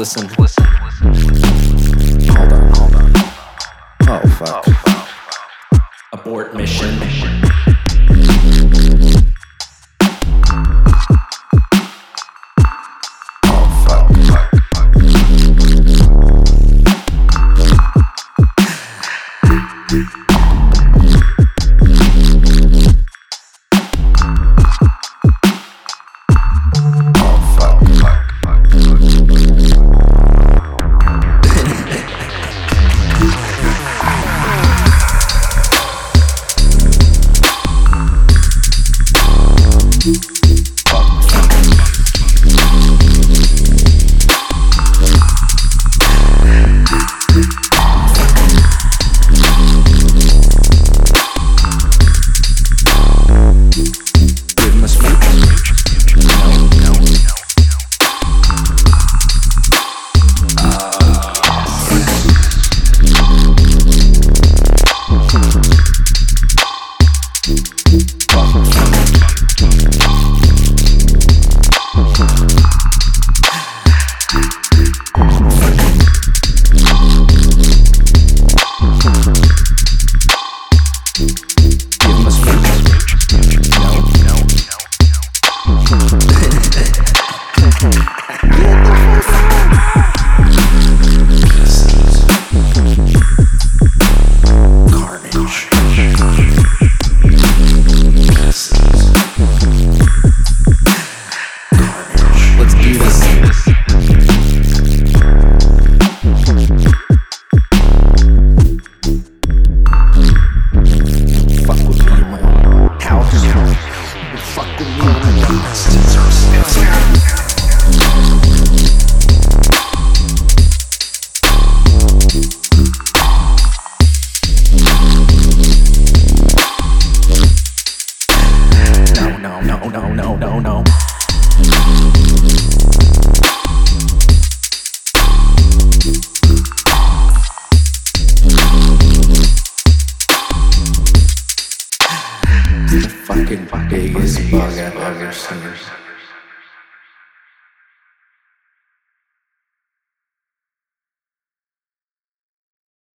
listen. Hold on. Oh fuck. Abort mission. No. The fucking biggest bug I've ever seen.